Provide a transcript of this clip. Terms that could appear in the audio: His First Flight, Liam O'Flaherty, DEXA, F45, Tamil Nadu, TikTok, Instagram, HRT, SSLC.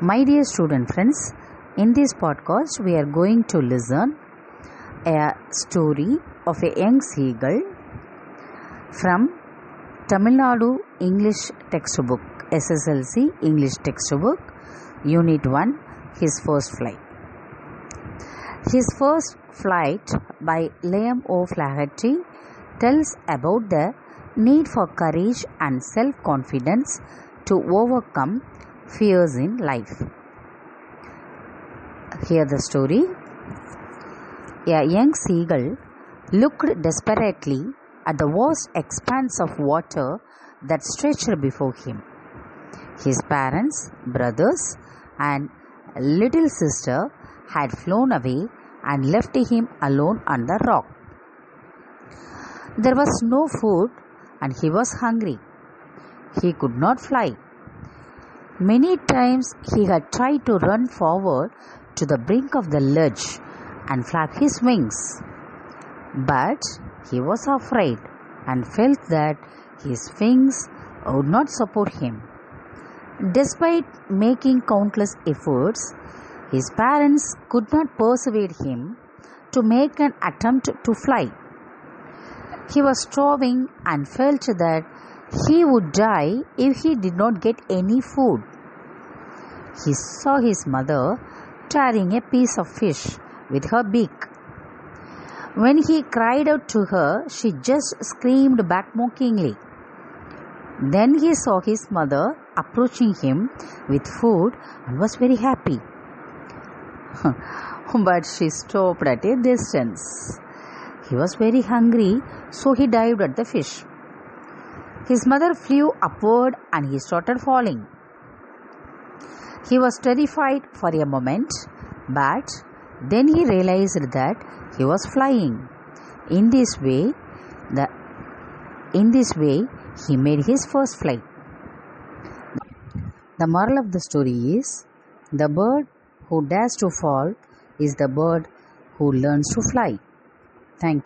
My dear student friends, in this podcast we are going to listen a story of a young seagull from Tamil Nadu English textbook, SSLC English textbook, Unit 1, His First Flight. His First Flight by Liam O'Flaherty tells about the need for courage and self-confidence to overcome fears in life. Hear the story. A young seagull looked desperately at the vast expanse of water that stretched before him. His parents, brothers, and little sister had flown away and left him alone on the rock. There was no food and he was hungry. He could not fly. Many times he had tried to run forward to the brink of the ledge and flap his wings. But he was afraid and felt that his wings would not support him. Despite making countless efforts, his parents could not persuade him to make an attempt to fly. He was starving and felt that he would die if he did not get any food. He saw his mother tearing a piece of fish with her beak. When he cried out to her, she just screamed back mockingly. Then he saw his mother approaching him with food and was very happy. But she stopped at a distance. He was very hungry, so he dived at the fish. His mother flew upward and he started falling. He was terrified for a moment, but then he realized that he was flying. In this way, he made his first flight. The moral of the story is, the bird who dares to fall is the bird who learns to fly. Thank you.